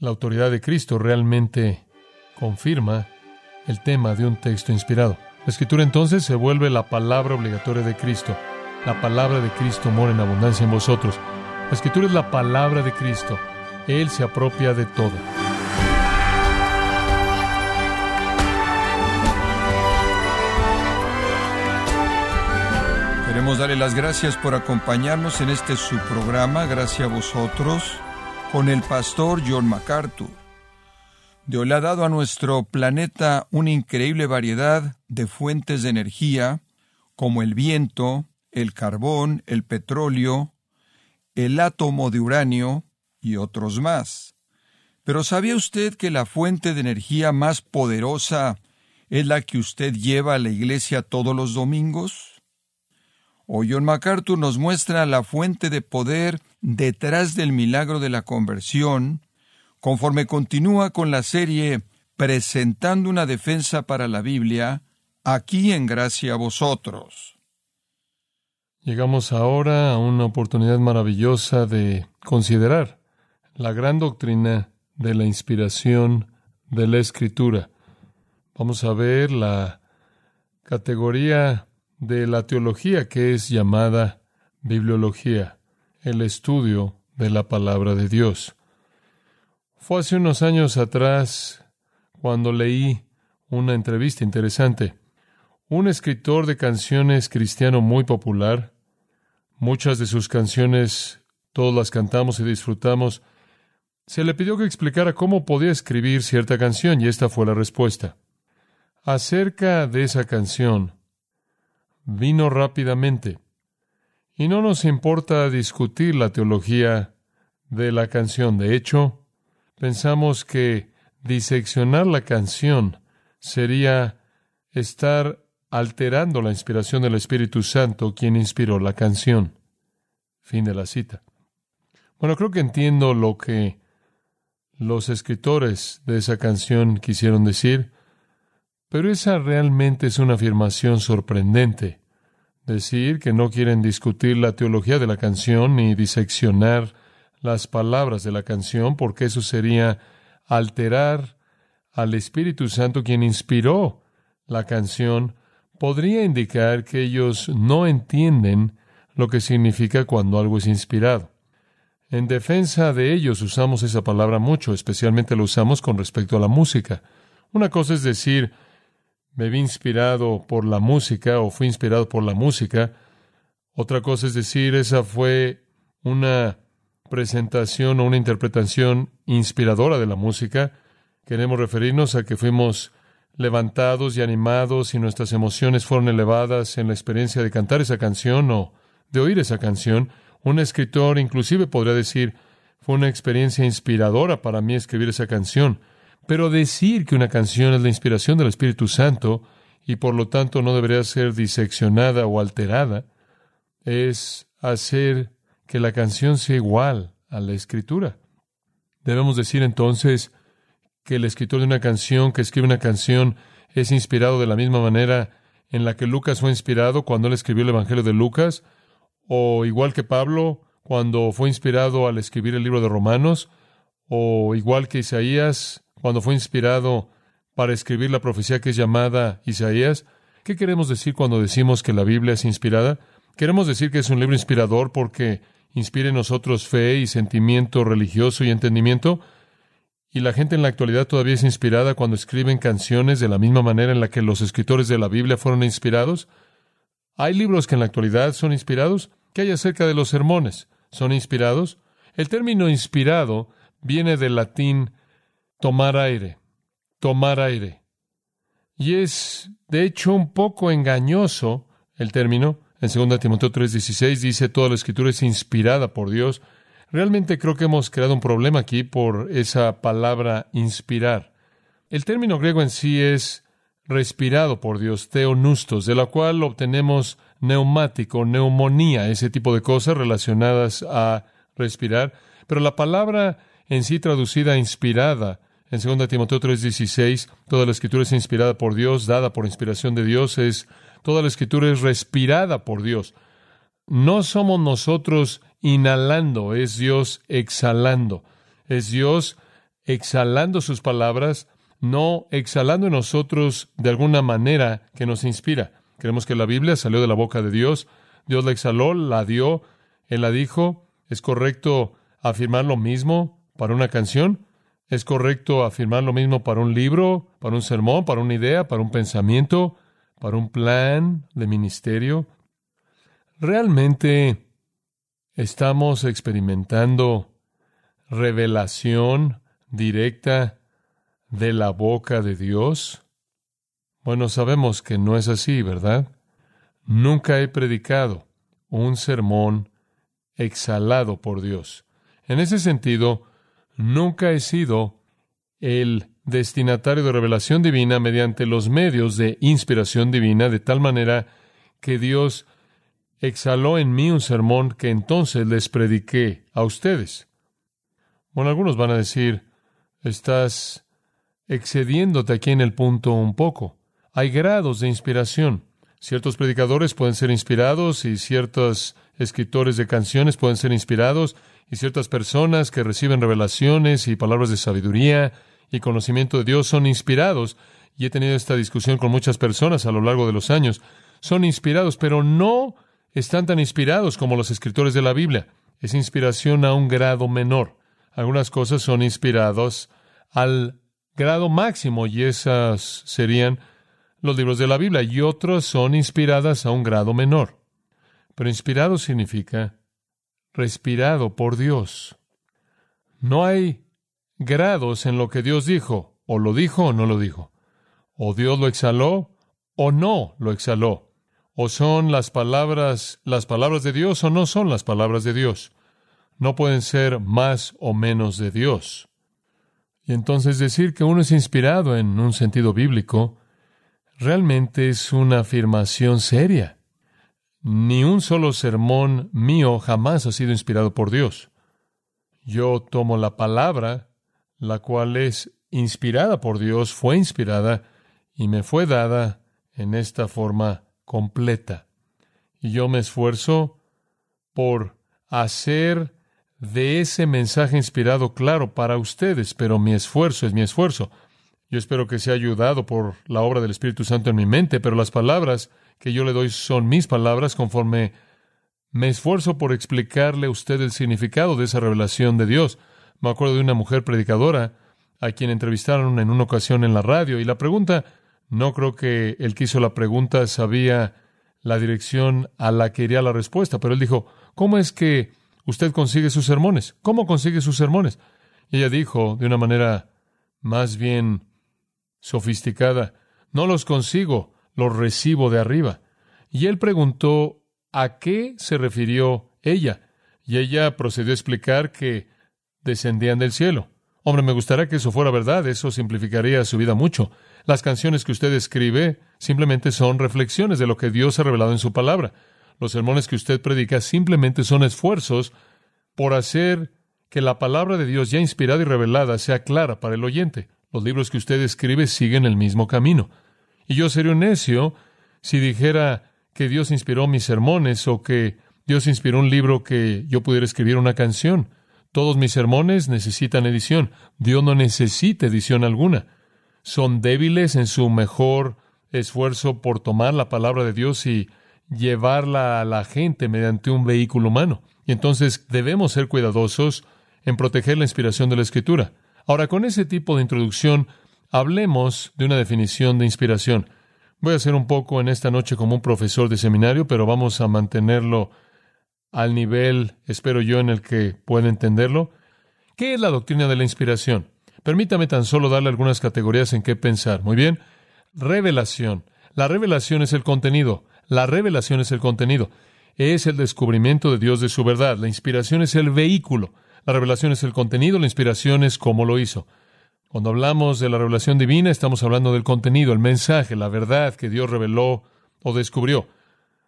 la autoridad de Cristo realmente confirma el tema de un texto inspirado. La Escritura entonces se vuelve la palabra obligatoria de Cristo. La palabra de Cristo mora en abundancia en vosotros. La Escritura es la palabra de Cristo. Él se apropia de todo. Queremos darle las gracias por acompañarnos en este su programa, Gracias a Vosotros, con el pastor John MacArthur. Dios le ha dado a nuestro planeta una increíble variedad de fuentes de energía, como el viento, el carbón, el petróleo, el átomo de uranio y otros más. Pero ¿sabía usted que la fuente de energía más poderosa es la que usted lleva a la iglesia todos los domingos? Hoy John MacArthur nos muestra la fuente de poder detrás del milagro de la conversión, conforme continúa con la serie Presentando una defensa para la Biblia, aquí en Gracia a Vosotros. Llegamos ahora a una oportunidad maravillosa de considerar la gran doctrina de la inspiración de la Escritura. Vamos a ver la categoría de la teología que es llamada bibliología, el estudio de la palabra de Dios. Fue hace unos años atrás cuando leí una entrevista interesante. Un escritor de canciones cristiano muy popular, muchas de sus canciones todos las cantamos y disfrutamos, se le pidió que explicara cómo podía escribir cierta canción y esta fue la respuesta. Acerca de esa canción, vino rápidamente. Y no nos importa discutir la teología de la canción. De hecho, pensamos que diseccionar la canción sería estar alterando la inspiración del Espíritu Santo, quien inspiró la canción. Fin de la cita. Bueno, creo que entiendo lo que los escritores de esa canción quisieron decir, pero esa realmente es una afirmación sorprendente. Decir que no quieren discutir la teología de la canción ni diseccionar las palabras de la canción, porque eso sería alterar al Espíritu Santo, quien inspiró la canción, podría indicar que ellos no entienden lo que significa cuando algo es inspirado. En defensa de ellos usamos esa palabra mucho, especialmente lo usamos con respecto a la música. Una cosa es decir, me vi inspirado por la música o fui inspirado por la música. Otra cosa es decir, esa fue una presentación o una interpretación inspiradora de la música. Queremos referirnos a que fuimos levantados y animados y nuestras emociones fueron elevadas en la experiencia de cantar esa canción o de oír esa canción. Un escritor inclusive podría decir, fue una experiencia inspiradora para mí escribir esa canción. Pero decir que una canción es la inspiración del Espíritu Santo y por lo tanto no debería ser diseccionada o alterada, es hacer que la canción sea igual a la Escritura. Debemos decir entonces que el escritor de una canción, que escribe una canción, es inspirado de la misma manera en la que Lucas fue inspirado cuando él escribió el Evangelio de Lucas, o igual que Pablo cuando fue inspirado al escribir el libro de Romanos, o igual que Isaías cuando fue inspirado para escribir la profecía que es llamada Isaías. ¿Qué queremos decir cuando decimos que la Biblia es inspirada? Queremos decir que es un libro inspirador porque inspira en nosotros fe y sentimiento religioso y entendimiento. Y la gente en la actualidad todavía es inspirada cuando escriben canciones de la misma manera en la que los escritores de la Biblia fueron inspirados. Hay libros que en la actualidad son inspirados. ¿Qué hay acerca de los sermones? ¿Son inspirados? El término inspirado viene del latín tomar aire. Y es, de hecho, un poco engañoso el término. En 2 Timoteo 3:16 dice, toda la Escritura es inspirada por Dios. Realmente creo que hemos creado un problema aquí por esa palabra inspirar. El término griego en sí es respirado por Dios, theonustos, de la cual obtenemos neumático, neumonía, ese tipo de cosas relacionadas a respirar. Pero la palabra en sí traducida inspirada, en 2 Timoteo 3:16, toda la Escritura es inspirada por Dios, dada por inspiración de Dios, toda la Escritura es respirada por Dios. No somos nosotros inhalando, es Dios exhalando. Es Dios exhalando sus palabras, no exhalando en nosotros de alguna manera que nos inspira. Creemos que la Biblia salió de la boca de Dios, Dios la exhaló, la dio, Él la dijo. ¿Es correcto afirmar lo mismo para una canción? ¿Es correcto afirmar lo mismo para un libro, para un sermón, para una idea, para un pensamiento, para un plan de ministerio? ¿Realmente estamos experimentando revelación directa de la boca de Dios? Bueno, sabemos que no es así, ¿verdad? Nunca he predicado un sermón exhalado por Dios. En ese sentido, nunca he sido el destinatario de revelación divina mediante los medios de inspiración divina, de tal manera que Dios exhaló en mí un sermón que entonces les prediqué a ustedes. Bueno, algunos van a decir, estás excediéndote aquí en el punto un poco. Hay grados de inspiración. Ciertos predicadores pueden ser inspirados y ciertos escritores de canciones pueden ser inspirados y ciertas personas que reciben revelaciones y palabras de sabiduría y conocimiento de Dios son inspirados. Y he tenido esta discusión con muchas personas a lo largo de los años. Son inspirados, pero no están tan inspirados como los escritores de la Biblia. Es inspiración a un grado menor. Algunas cosas son inspiradas al grado máximo y esas serían los libros de la Biblia, y otros son inspiradas a un grado menor. Pero inspirado significa respirado por Dios. No hay grados en lo que Dios dijo, o lo dijo o no lo dijo. O Dios lo exhaló o no lo exhaló. O son las palabras de Dios o no son las palabras de Dios. No pueden ser más o menos de Dios. Y entonces decir que uno es inspirado en un sentido bíblico realmente es una afirmación seria. Ni un solo sermón mío jamás ha sido inspirado por Dios. Yo tomo la palabra, la cual es inspirada por Dios, fue inspirada y me fue dada en esta forma completa. Y yo me esfuerzo por hacer de ese mensaje inspirado claro para ustedes, pero mi esfuerzo es mi esfuerzo. Yo espero que sea ayudado por la obra del Espíritu Santo en mi mente, pero las palabras que yo le doy son mis palabras conforme me esfuerzo por explicarle a usted el significado de esa revelación de Dios. Me acuerdo de una mujer predicadora a quien entrevistaron en una ocasión en la radio y la pregunta, no creo que el que hizo la pregunta sabía la dirección a la que iría la respuesta, pero él dijo, ¿cómo es que usted consigue sus sermones? ¿Cómo consigue sus sermones? Y ella dijo de una manera más bien sofisticada, no los consigo, los recibo de arriba. Y él preguntó a qué se refirió ella, y ella procedió a explicar que descendían del cielo. Hombre, me gustaría que eso fuera verdad, eso simplificaría su vida mucho. Las canciones que usted escribe simplemente son reflexiones de lo que Dios ha revelado en su palabra. Los sermones que usted predica simplemente son esfuerzos por hacer que la palabra de Dios ya inspirada y revelada sea clara para el oyente. Los libros que usted escribe siguen el mismo camino. Y yo sería un necio si dijera que Dios inspiró mis sermones o que Dios inspiró un libro que yo pudiera escribir una canción. Todos mis sermones necesitan edición. Dios no necesita edición alguna. Son débiles en su mejor esfuerzo por tomar la palabra de Dios y llevarla a la gente mediante un vehículo humano. Y entonces debemos ser cuidadosos en proteger la inspiración de la Escritura. Ahora, con ese tipo de introducción, hablemos de una definición de inspiración. Voy a hacer un poco en esta noche como un profesor de seminario, pero vamos a mantenerlo al nivel, espero yo, en el que pueda entenderlo. ¿Qué es la doctrina de la inspiración? Permítame tan solo darle algunas categorías en qué pensar. Muy bien. Revelación. La revelación es el contenido. La revelación es el contenido. Es el descubrimiento de Dios de su verdad. La inspiración es el vehículo. La revelación es el contenido, la inspiración es cómo lo hizo. Cuando hablamos de la revelación divina, estamos hablando del contenido, el mensaje, la verdad que Dios reveló o descubrió.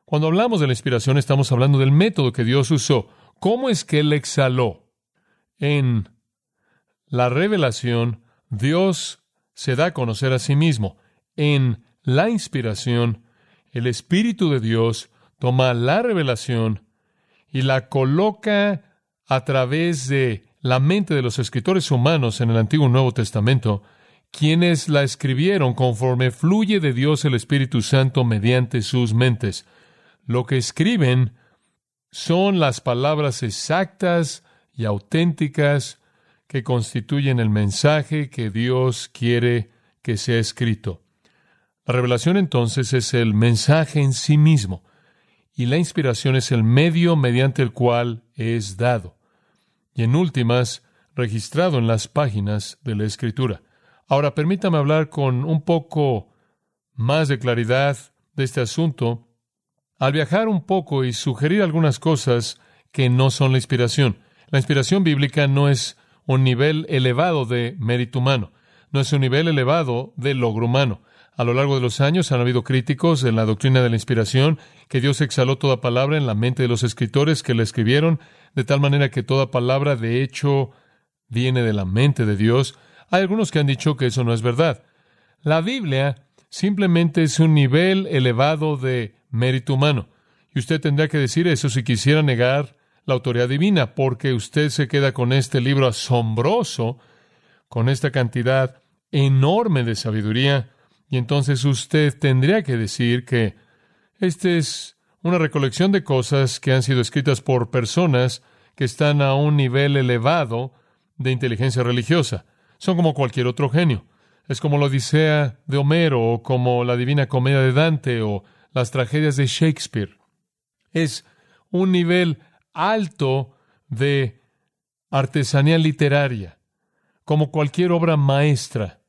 Cuando hablamos de la inspiración, estamos hablando del método que Dios usó. ¿Cómo es que Él exhaló? En la revelación, Dios se da a conocer a sí mismo. En la inspiración, el Espíritu de Dios toma la revelación y la coloca a través de la mente de los escritores humanos en el Antiguo y Nuevo Testamento, quienes la escribieron conforme fluye de Dios el Espíritu Santo mediante sus mentes. Lo que escriben son las palabras exactas y auténticas que constituyen el mensaje que Dios quiere que sea escrito. La revelación, entonces, es el mensaje en sí mismo, y la inspiración es el medio mediante el cual es dado, y en últimas, registrado en las páginas de la Escritura. Ahora, permítame hablar con un poco más de claridad de este asunto al viajar un poco y sugerir algunas cosas que no son la inspiración. La inspiración bíblica no es un nivel elevado de mérito humano, no es un nivel elevado de logro humano. A lo largo de los años han habido críticos en la doctrina de la inspiración, que Dios exhaló toda palabra en la mente de los escritores que la escribieron, de tal manera que toda palabra, de hecho, viene de la mente de Dios. Hay algunos que han dicho que eso no es verdad. La Biblia simplemente es un nivel elevado de mérito humano. Y usted tendría que decir eso si quisiera negar la autoridad divina, porque usted se queda con este libro asombroso, con esta cantidad enorme de sabiduría. Y entonces usted tendría que decir que esta es una recolección de cosas que han sido escritas por personas que están a un nivel elevado de inteligencia religiosa. Son como cualquier otro genio. Es como la Odisea de Homero, o como la Divina Comedia de Dante, o las tragedias de Shakespeare. Es un nivel alto de artesanía literaria, como cualquier obra maestra.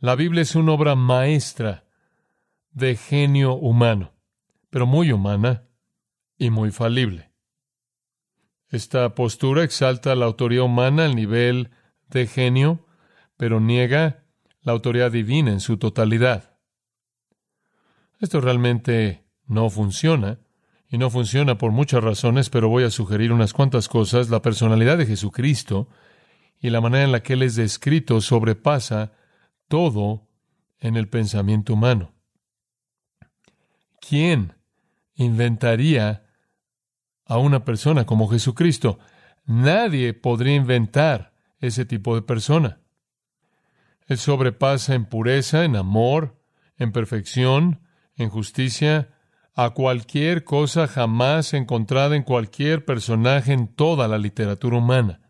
La Biblia es una obra maestra de genio humano, pero muy humana y muy falible. Esta postura exalta la autoría humana al nivel de genio, pero niega la autoridad divina en su totalidad. Esto realmente no funciona, y no funciona por muchas razones, pero voy a sugerir unas cuantas cosas. La personalidad de Jesucristo y la manera en la que Él es descrito sobrepasa todo en el pensamiento humano. ¿Quién inventaría a una persona como Jesucristo? Nadie podría inventar ese tipo de persona. Él sobrepasa en pureza, en amor, en perfección, en justicia, a cualquier cosa jamás encontrada en cualquier personaje en toda la literatura humana.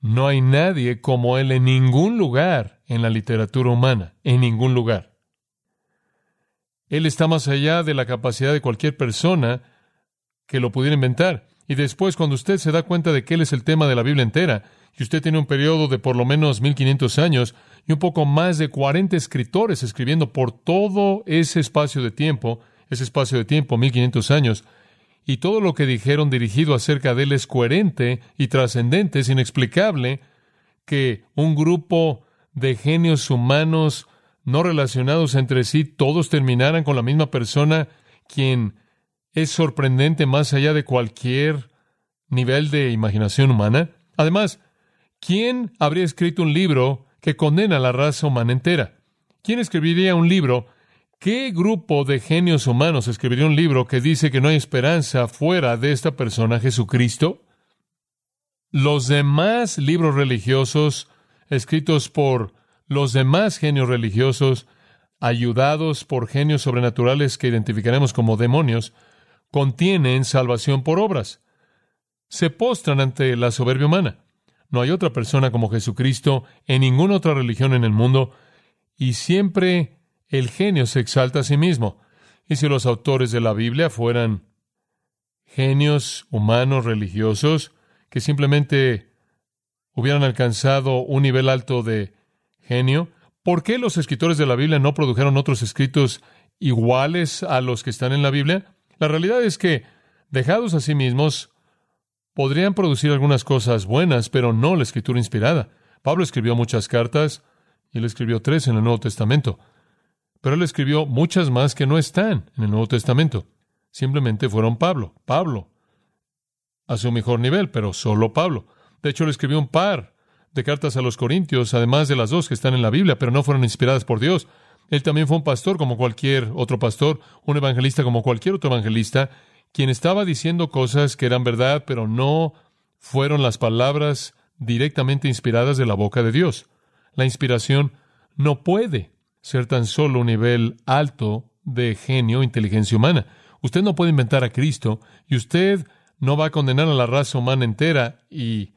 No hay nadie como Él en ningún lugar en la literatura humana, en ningún lugar. Él está más allá de la capacidad de cualquier persona que lo pudiera inventar. Y después, cuando usted se da cuenta de que Él es el tema de la Biblia entera, y usted tiene un periodo de por lo menos 1500 años y un poco más de 40 escritores escribiendo por todo ese espacio de tiempo, 1500 años, y todo lo que dijeron dirigido acerca de Él es coherente y trascendente. Es inexplicable que un grupo de genios humanos no relacionados entre sí, todos terminaran con la misma persona, quien es sorprendente más allá de cualquier nivel de imaginación humana. Además, ¿quién habría escrito un libro que condena a la raza humana entera? ¿Quién escribiría un libro? ¿Qué grupo de genios humanos escribiría un libro que dice que no hay esperanza fuera de esta persona, Jesucristo? Los demás libros religiosos, escritos por los demás genios religiosos, ayudados por genios sobrenaturales que identificaremos como demonios, contienen salvación por obras. Se postran ante la soberbia humana. No hay otra persona como Jesucristo en ninguna otra religión en el mundo, y siempre el genio se exalta a sí mismo. Y si los autores de la Biblia fueran genios humanos religiosos que simplemente hubieran alcanzado un nivel alto de genio, ¿por qué los escritores de la Biblia no produjeron otros escritos iguales a los que están en la Biblia? La realidad es que, dejados a sí mismos, podrían producir algunas cosas buenas, pero no la escritura inspirada. Pablo escribió muchas cartas, y él escribió 3 en el Nuevo Testamento. Pero él escribió muchas más que no están en el Nuevo Testamento. Simplemente fueron Pablo, a su mejor nivel, pero solo Pablo. De hecho, él escribió un par de cartas a los Corintios, además de las 2 que están en la Biblia, pero no fueron inspiradas por Dios. Él también fue un pastor como cualquier otro pastor, un evangelista como cualquier otro evangelista, quien estaba diciendo cosas que eran verdad, pero no fueron las palabras directamente inspiradas de la boca de Dios. La inspiración no puede ser tan solo un nivel alto de genio e inteligencia humana. Usted no puede inventar a Cristo y usted no va a condenar a la raza humana entera y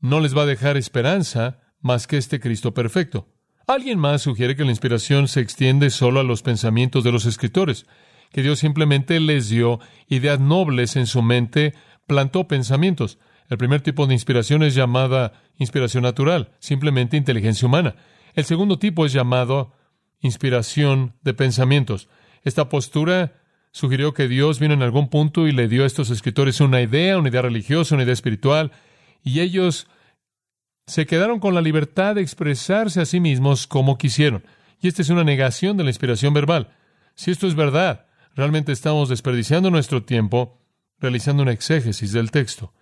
no les va a dejar esperanza más que este Cristo perfecto. Alguien más sugiere que la inspiración se extiende solo a los pensamientos de los escritores, que Dios simplemente les dio ideas nobles en su mente, plantó pensamientos. El primer tipo de inspiración es llamada inspiración natural, simplemente inteligencia humana. El segundo tipo es llamado inspiración de pensamientos. Esta postura sugirió que Dios vino en algún punto y le dio a estos escritores una idea religiosa, una idea espiritual, y ellos se quedaron con la libertad de expresarse a sí mismos como quisieron. Y esta es una negación de la inspiración verbal. Si esto es verdad, realmente estamos desperdiciando nuestro tiempo realizando una exégesis del texto,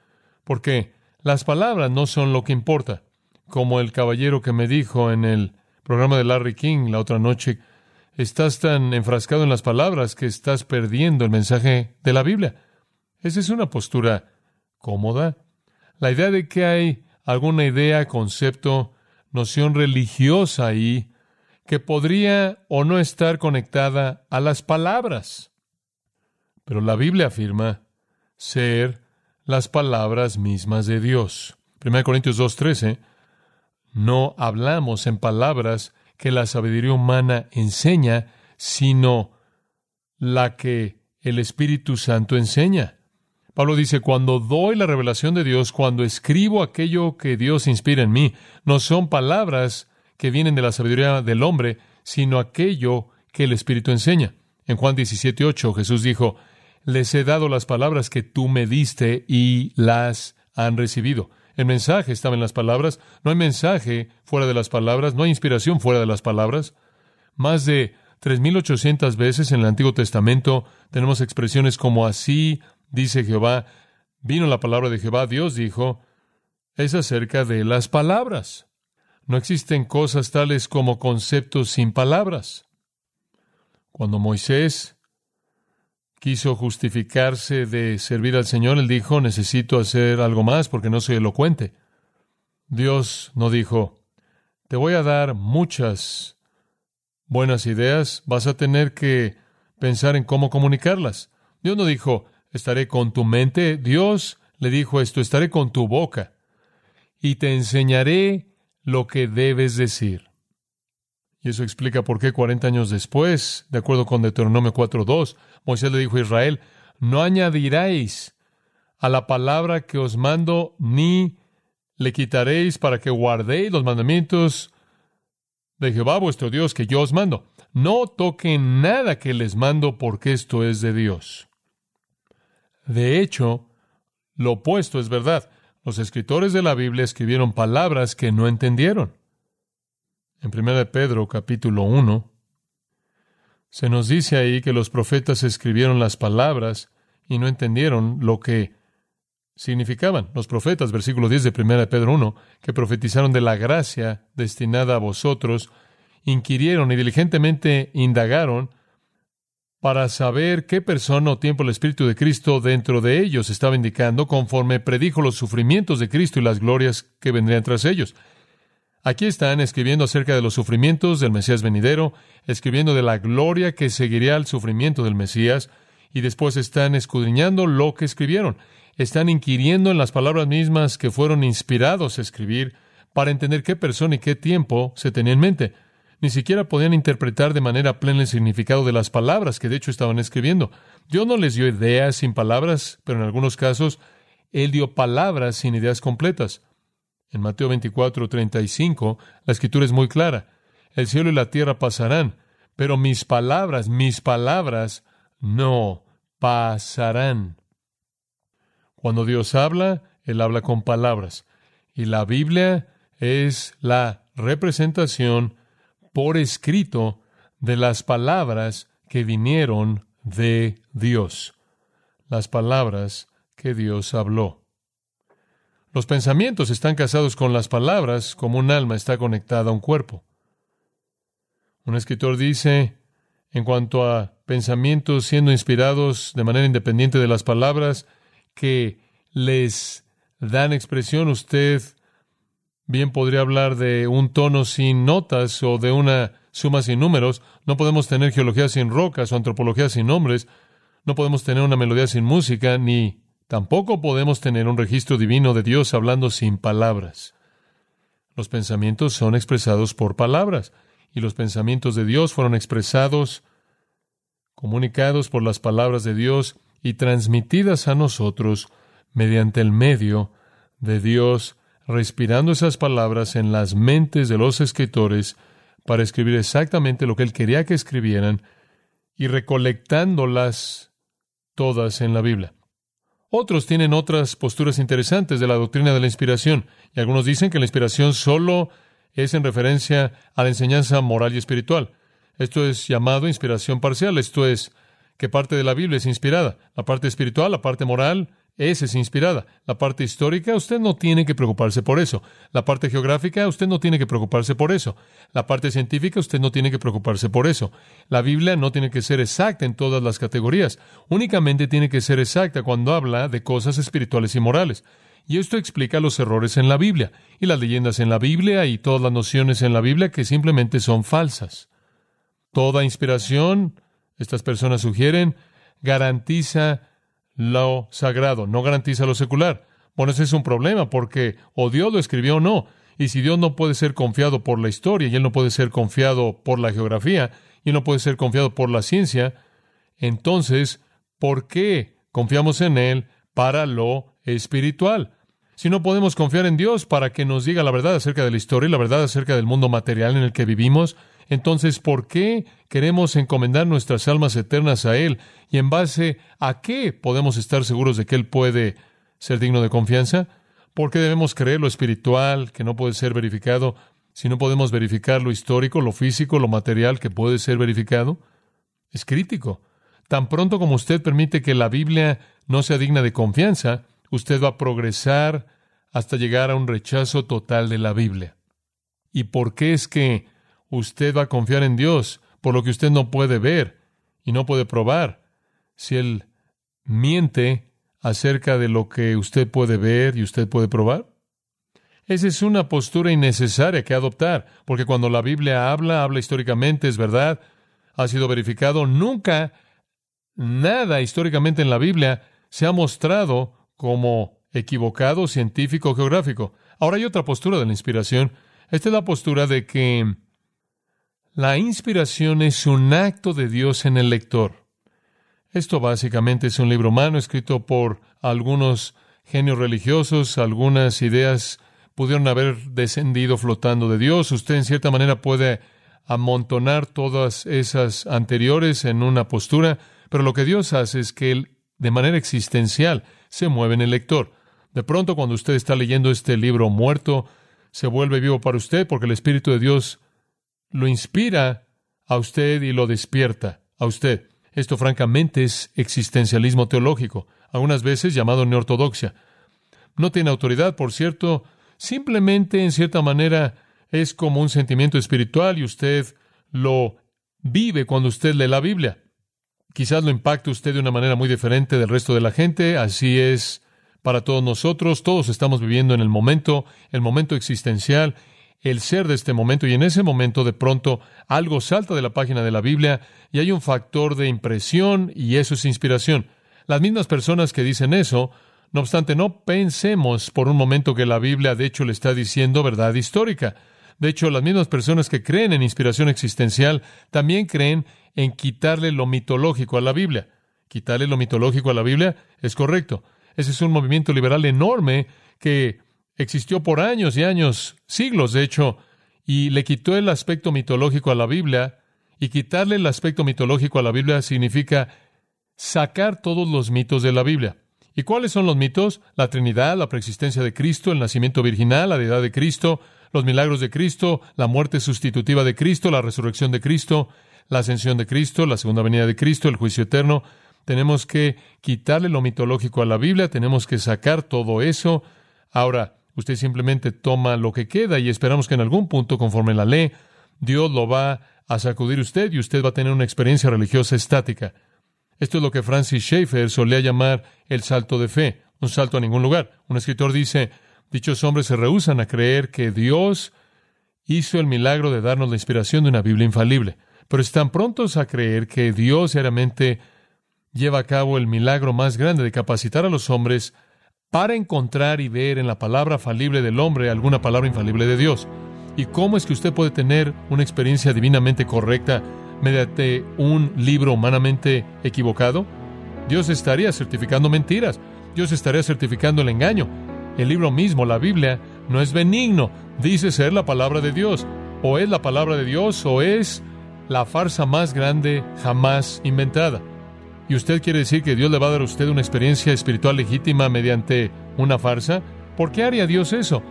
porque las palabras no son lo que importa. Como el caballero que me dijo en el programa de Larry King la otra noche, estás tan enfrascado en las palabras que estás perdiendo el mensaje de la Biblia. Esa es una postura cómoda. La idea de que hay alguna idea, concepto, noción religiosa ahí que podría o no estar conectada a las palabras. Pero la Biblia afirma ser las palabras mismas de Dios. 1 Corintios 2:13, no hablamos en palabras que la sabiduría humana enseña, sino la que el Espíritu Santo enseña. Pablo dice, cuando doy la revelación de Dios, cuando escribo aquello que Dios inspira en mí, no son palabras que vienen de la sabiduría del hombre, sino aquello que el Espíritu enseña. En Juan 17:8, Jesús dijo, les he dado las palabras que tú me diste y las han recibido. El mensaje estaba en las palabras. No hay mensaje fuera de las palabras. No hay inspiración fuera de las palabras. Más de 3,800 veces en el Antiguo Testamento tenemos expresiones como así dice Jehová, vino la palabra de Jehová, Dios dijo, es acerca de las palabras. No existen cosas tales como conceptos sin palabras. Cuando Moisés quiso justificarse de servir al Señor, él dijo, necesito hacer algo más porque no soy elocuente. Dios no dijo, te voy a dar muchas buenas ideas, vas a tener que pensar en cómo comunicarlas. Dios no dijo, estaré con tu mente. Dios le dijo esto, estaré con tu boca y te enseñaré lo que debes decir. Y eso explica por qué 40 años después, de acuerdo con Deuteronomio 4:2, Moisés le dijo a Israel, no añadiréis a la palabra que os mando, ni le quitaréis para que guardéis los mandamientos de Jehová vuestro Dios que yo os mando. No toquen nada que les mando porque esto es de Dios. De hecho, lo opuesto es verdad. Los escritores de la Biblia escribieron palabras que no entendieron. En 1 Pedro, capítulo 1, se nos dice ahí que los profetas escribieron las palabras y no entendieron lo que significaban. Los profetas, versículo 10 de 1 Pedro 1, que profetizaron de la gracia destinada a vosotros, inquirieron y diligentemente indagaron para saber qué persona o tiempo el Espíritu de Cristo dentro de ellos estaba indicando conforme predijo los sufrimientos de Cristo y las glorias que vendrían tras ellos. Aquí están escribiendo acerca de los sufrimientos del Mesías venidero, escribiendo de la gloria que seguiría al sufrimiento del Mesías, y después están escudriñando lo que escribieron. Están inquiriendo en las palabras mismas que fueron inspirados a escribir para entender qué persona y qué tiempo se tenía en mente. Ni siquiera podían interpretar de manera plena el significado de las palabras que de hecho estaban escribiendo. Dios no les dio ideas sin palabras, pero en algunos casos, Él dio palabras sin ideas completas. En Mateo 24:35, la Escritura es muy clara. El cielo y la tierra pasarán, pero mis palabras no pasarán. Cuando Dios habla, Él habla con palabras. Y la Biblia es la representación por escrito de las palabras que vinieron de Dios, las palabras que Dios habló. Los pensamientos están casados con las palabras, como un alma está conectada a un cuerpo. Un escritor dice, en cuanto a pensamientos siendo inspirados de manera independiente de las palabras que les dan expresión, usted Bien podría hablar de un tono sin notas o de una suma sin números. No podemos tener geología sin rocas o antropología sin nombres. No podemos tener una melodía sin música, ni tampoco podemos tener un registro divino de Dios hablando sin palabras. Los pensamientos son expresados por palabras, y los pensamientos de Dios fueron expresados, comunicados por las palabras de Dios y transmitidas a nosotros mediante el medio de Dios, respirando esas palabras en las mentes de los escritores para escribir exactamente lo que Él quería que escribieran y recolectándolas todas en la Biblia. Otros tienen otras posturas interesantes de la doctrina de la inspiración, y algunos dicen que la inspiración solo es en referencia a la enseñanza moral y espiritual. Esto es llamado inspiración parcial, esto es que parte de la Biblia es inspirada, la parte espiritual, la parte moral, esa es inspirada. La parte histórica, usted no tiene que preocuparse por eso. La parte geográfica, usted no tiene que preocuparse por eso. La parte científica, usted no tiene que preocuparse por eso. La Biblia no tiene que ser exacta en todas las categorías. Únicamente tiene que ser exacta cuando habla de cosas espirituales y morales. Y esto explica los errores en la Biblia, y las leyendas en la Biblia, y todas las nociones en la Biblia que simplemente son falsas. Toda inspiración, estas personas sugieren, garantiza lo sagrado, no garantiza lo secular. Bueno, ese es un problema, porque o Dios lo escribió o no. Y si Dios no puede ser confiado por la historia, y Él no puede ser confiado por la geografía, y Él no puede ser confiado por la ciencia, entonces, ¿por qué confiamos en Él para lo espiritual? Si no podemos confiar en Dios para que nos diga la verdad acerca de la historia y la verdad acerca del mundo material en el que vivimos, entonces, ¿por qué queremos encomendar nuestras almas eternas a Él? ¿Y en base a qué podemos estar seguros de que Él puede ser digno de confianza? ¿Por qué debemos creer lo espiritual, que no puede ser verificado, si no podemos verificar lo histórico, lo físico, lo material, que puede ser verificado? Es crítico. Tan pronto como usted permite que la Biblia no sea digna de confianza, usted va a progresar hasta llegar a un rechazo total de la Biblia. ¿Y por qué es que usted va a confiar en Dios por lo que usted no puede ver y no puede probar? Si Él miente acerca de lo que usted puede ver y usted puede probar. Esa es una postura innecesaria que adoptar, porque cuando la Biblia habla históricamente, es verdad, ha sido verificado. Nunca nada históricamente en la Biblia se ha mostrado como equivocado, científico o geográfico. Ahora hay otra postura de la inspiración. Esta es la postura de que la inspiración es un acto de Dios en el lector. Esto básicamente es un libro humano escrito por algunos genios religiosos. Algunas ideas pudieron haber descendido flotando de Dios. Usted, en cierta manera, puede amontonar todas esas anteriores en una postura, pero lo que Dios hace es que Él, de manera existencial, se mueve en el lector. De pronto, cuando usted está leyendo este libro muerto, se vuelve vivo para usted porque el Espíritu de Dios lo inspira a usted y lo despierta a usted. Esto, francamente, es existencialismo teológico, algunas veces llamado neortodoxia. No tiene autoridad, por cierto. Simplemente, en cierta manera, es como un sentimiento espiritual y usted lo vive cuando usted lee la Biblia. Quizás lo impacte usted de una manera muy diferente del resto de la gente. Así es para todos nosotros. Todos estamos viviendo en el momento existencial, el ser de este momento, y en ese momento de pronto algo salta de la página de la Biblia y hay un factor de impresión y eso es inspiración. Las mismas personas que dicen eso, no obstante, no pensemos por un momento que la Biblia de hecho le está diciendo verdad histórica. De hecho, las mismas personas que creen en inspiración existencial también creen en quitarle lo mitológico a la Biblia. Quitarle lo mitológico a la Biblia es correcto. Ese es un movimiento liberal enorme que existió por años y años, siglos de hecho, y le quitó el aspecto mitológico a la Biblia, y quitarle el aspecto mitológico a la Biblia significa sacar todos los mitos de la Biblia. ¿Y cuáles son los mitos? La Trinidad, la preexistencia de Cristo, el nacimiento virginal, la deidad de Cristo, los milagros de Cristo, la muerte sustitutiva de Cristo, la resurrección de Cristo, la ascensión de Cristo, la segunda venida de Cristo, el juicio eterno. Tenemos que quitarle lo mitológico a la Biblia, tenemos que sacar todo eso. Ahora, usted simplemente toma lo que queda y esperamos que en algún punto, conforme la ley, Dios lo va a sacudir usted y usted va a tener una experiencia religiosa estática. Esto es lo que Francis Schaeffer solía llamar el salto de fe, un salto a ningún lugar. Un escritor dice, Dichos hombres se rehúsan a creer que Dios hizo el milagro de darnos la inspiración de una Biblia infalible, pero están prontos a creer que Dios realmente lleva a cabo el milagro más grande de capacitar a los hombres para encontrar y ver en la palabra falible del hombre alguna palabra infalible de Dios. ¿Y cómo es que usted puede tener una experiencia divinamente correcta mediante un libro humanamente equivocado? Dios estaría certificando mentiras. Dios estaría certificando el engaño. El libro mismo, la Biblia, no es benigno. Dice ser la palabra de Dios. O es la palabra de Dios o es la farsa más grande jamás inventada. ¿Y usted quiere decir que Dios le va a dar a usted una experiencia espiritual legítima mediante una farsa? ¿Por qué haría Dios eso?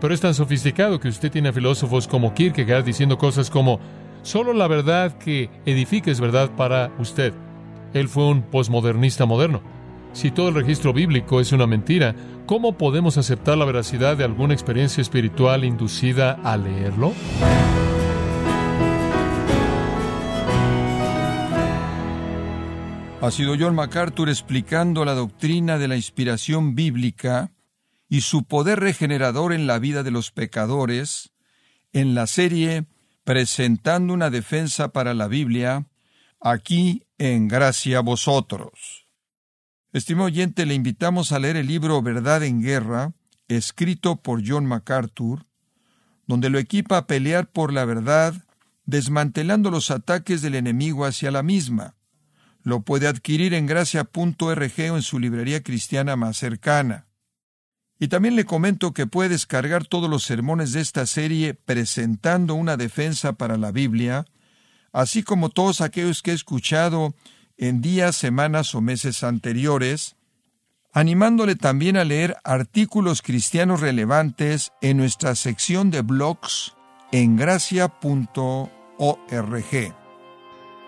Pero es tan sofisticado que usted tiene a filósofos como Kierkegaard diciendo cosas como: solo la verdad que edifica es verdad para usted. Él fue un posmodernista moderno. Si todo el registro bíblico es una mentira, ¿cómo podemos aceptar la veracidad de alguna experiencia espiritual inducida al leerlo? Ha sido John MacArthur explicando la doctrina de la inspiración bíblica y su poder regenerador en la vida de los pecadores en la serie Presentando una defensa para la Biblia, aquí en Gracia a Vosotros. Estimado oyente, le invitamos a leer el libro Verdad en Guerra, escrito por John MacArthur, donde lo equipa a pelear por la verdad, desmantelando los ataques del enemigo hacia la misma. Lo puede adquirir en gracia.org o en su librería cristiana más cercana. Y también le comento que puede descargar todos los sermones de esta serie Presentando una defensa para la Biblia, así como todos aquellos que he escuchado en días, semanas o meses anteriores, animándole también a leer artículos cristianos relevantes en nuestra sección de blogs en gracia.org.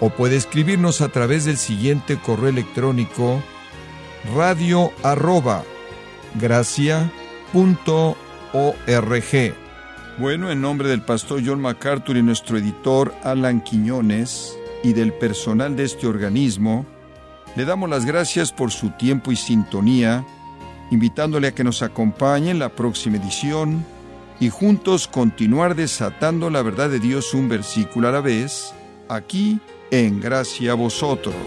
O puede escribirnos a través del siguiente correo electrónico: radio@gracia.org. Bueno, en nombre del pastor John MacArthur y nuestro editor Alan Quiñones y del personal de este organismo, le damos las gracias por su tiempo y sintonía, invitándole a que nos acompañe en la próxima edición y juntos continuar desatando la verdad de Dios un versículo a la vez, aquí en Gracia a Vosotros.